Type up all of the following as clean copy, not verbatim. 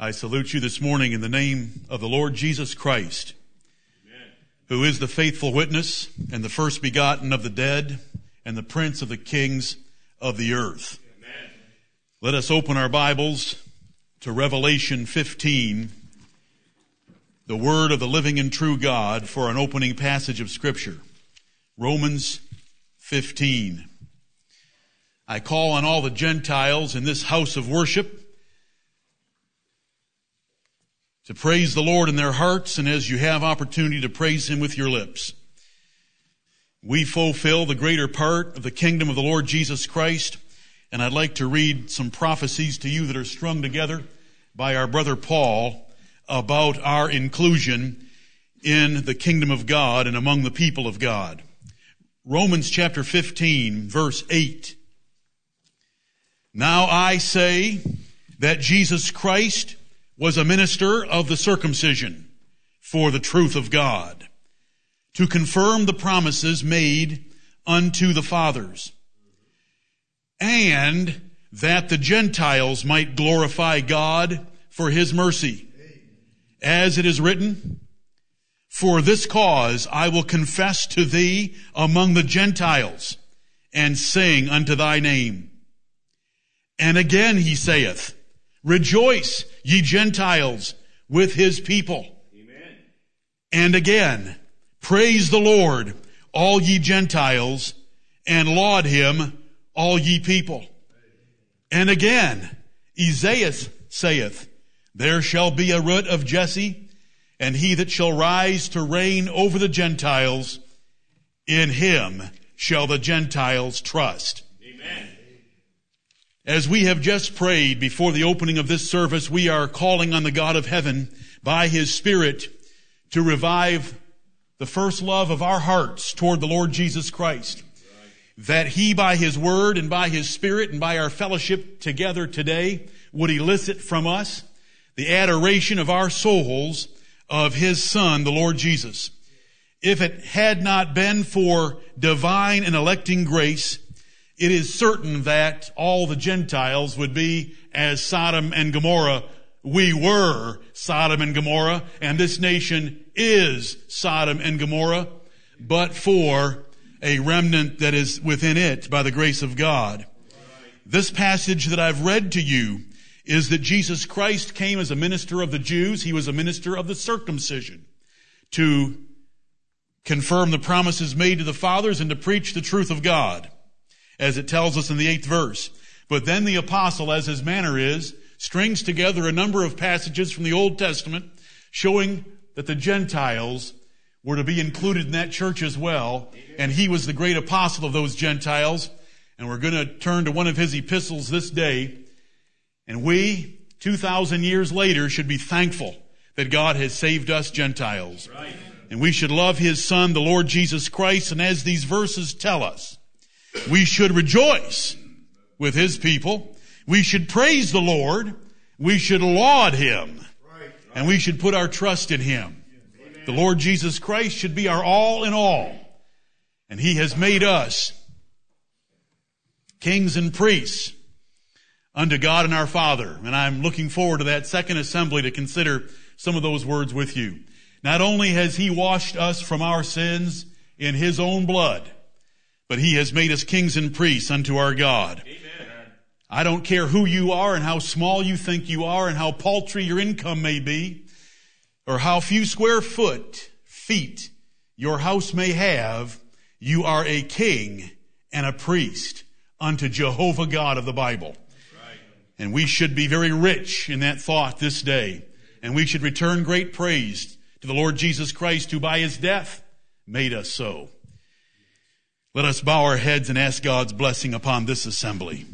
I salute you this morning in the name of the Lord Jesus Christ, Amen. Who is the faithful witness and the first begotten of the dead and the prince of the kings of the earth. Amen. Let us open our Bibles to Revelation 15, the word of the living and true God, for an opening passage of Scripture. Romans 15. I call on all the Gentiles in this house of worship to praise the Lord in their hearts, and as you have opportunity to praise Him with your lips. We fulfill the greater part of the kingdom of the Lord Jesus Christ, and I'd like to read some prophecies to you that are strung together by our brother Paul about our inclusion in the kingdom of God and among the people of God. Romans chapter 15, verse 8. Now I say that Jesus Christ was a minister of the circumcision for the truth of God, to confirm the promises made unto the fathers, and that the Gentiles might glorify God for His mercy. As it is written, for this cause I will confess to thee among the Gentiles, and sing unto thy name. And again he saith, rejoice, ye Gentiles, with His people. Amen. And again, praise the Lord, all ye Gentiles, and laud Him, all ye people. And again, Isaiah saith, there shall be a root of Jesse, and he that shall rise to reign over the Gentiles, in Him shall the Gentiles trust. Amen. As we have just prayed before the opening of this service, we are calling on the God of heaven by His Spirit to revive the first love of our hearts toward the Lord Jesus Christ, that He by His Word and by His Spirit and by our fellowship together today would elicit from us the adoration of our souls of His Son, the Lord Jesus. If it had not been for divine and electing grace, it is certain that all the Gentiles would be as Sodom and Gomorrah. We were Sodom and Gomorrah, and this nation is Sodom and Gomorrah, but for a remnant that is within it by the grace of God. This passage that I've read to you is that Jesus Christ came as a minister of the Jews. He was a minister of the circumcision to confirm the promises made to the fathers and to preach the truth of God, as it tells us in the 8th verse. But then the apostle, as his manner is, strings together a number of passages from the Old Testament showing that the Gentiles were to be included in that church as well, and he was the great apostle of those Gentiles. And we're going to turn to one of his epistles this day, and we, 2,000 years later, should be thankful that God has saved us Gentiles. Right. And we should love His Son, the Lord Jesus Christ, and as these verses tell us, we should rejoice with His people. We should praise the Lord. We should laud Him. And we should put our trust in Him. The Lord Jesus Christ should be our all in all. And He has made us kings and priests unto God and our Father. And I'm looking forward to that second assembly to consider some of those words with you. Not only has He washed us from our sins in His own blood, but He has made us kings and priests unto our God. Amen. I don't care who you are and how small you think you are and how paltry your income may be or how few square feet your house may have, you are a king and a priest unto Jehovah God of the Bible. Right. And we should be very rich in that thought this day. And we should return great praise to the Lord Jesus Christ, who by His death made us so. Let us bow our heads and ask God's blessing upon this assembly.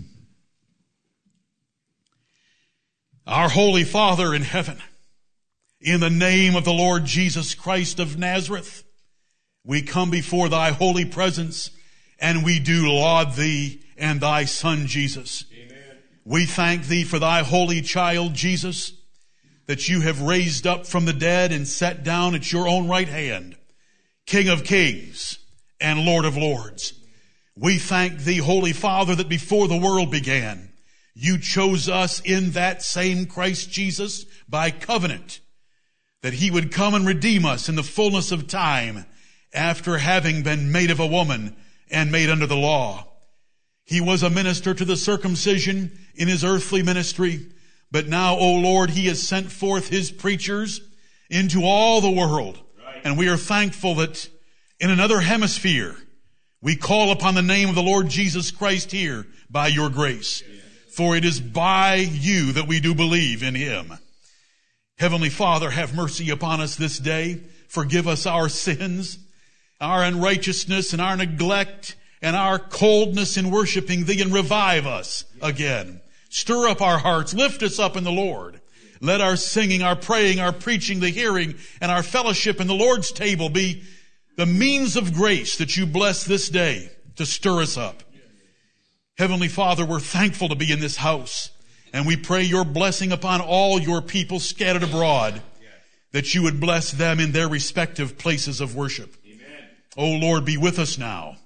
Our Holy Father in heaven, in the name of the Lord Jesus Christ of Nazareth, we come before Thy holy presence, and we do laud Thee and Thy Son Jesus. Amen. We thank Thee for Thy holy child Jesus, that You have raised up from the dead and set down at Your own right hand, King of kings and Lord of lords. We thank Thee, Holy Father, that before the world began, You chose us in that same Christ Jesus by covenant, that he would come and redeem us in the fullness of time after having been made of a woman and made under the law. He was a minister to the circumcision in his earthly ministry, but now, O Lord, he has sent forth his preachers into all the world. Right. And we are thankful that in another hemisphere, we call upon the name of the Lord Jesus Christ here by your grace. Yes. For it is by you that we do believe in him. Heavenly Father, have mercy upon us this day. Forgive us our sins, our unrighteousness, and our neglect, and our coldness in worshiping thee, and revive us again. Stir up our hearts. Lift us up in the Lord. Let our singing, our praying, our preaching, the hearing, and our fellowship in the Lord's table be the means of grace that you bless this day to stir us up. Heavenly Father, we're thankful to be in this house, and we pray your blessing upon all your people scattered abroad, that you would bless them in their respective places of worship. Amen. O Lord, be with us now.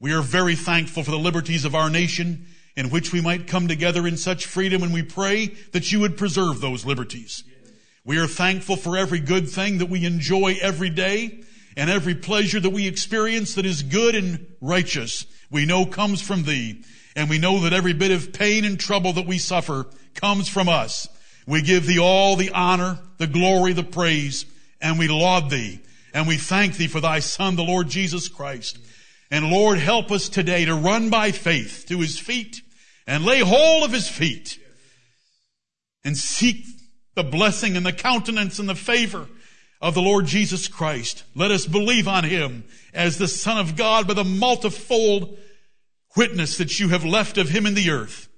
We are very thankful for the liberties of our nation, in which we might come together in such freedom, and we pray that you would preserve those liberties. We are thankful for every good thing that we enjoy every day, and every pleasure that we experience that is good and righteous, we know comes from thee. And we know that every bit of pain and trouble that we suffer comes from us. We give thee all the honor, the glory, the praise, and we laud thee. And we thank thee for thy Son, the Lord Jesus Christ. And Lord, help us today to run by faith to his feet and lay hold of his feet and seek the blessing and the countenance and the favor of the Lord Jesus Christ. Let us believe on him as the Son of God by the multifold witness that you have left of him in the earth.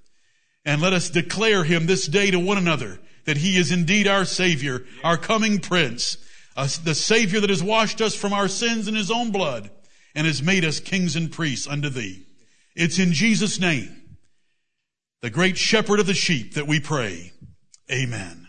And let us declare him this day to one another, that he is indeed our Savior, our coming Prince, the Savior that has washed us from our sins in his own blood and has made us kings and priests unto thee. It's in Jesus' name, the great shepherd of the sheep, that we pray. Amen.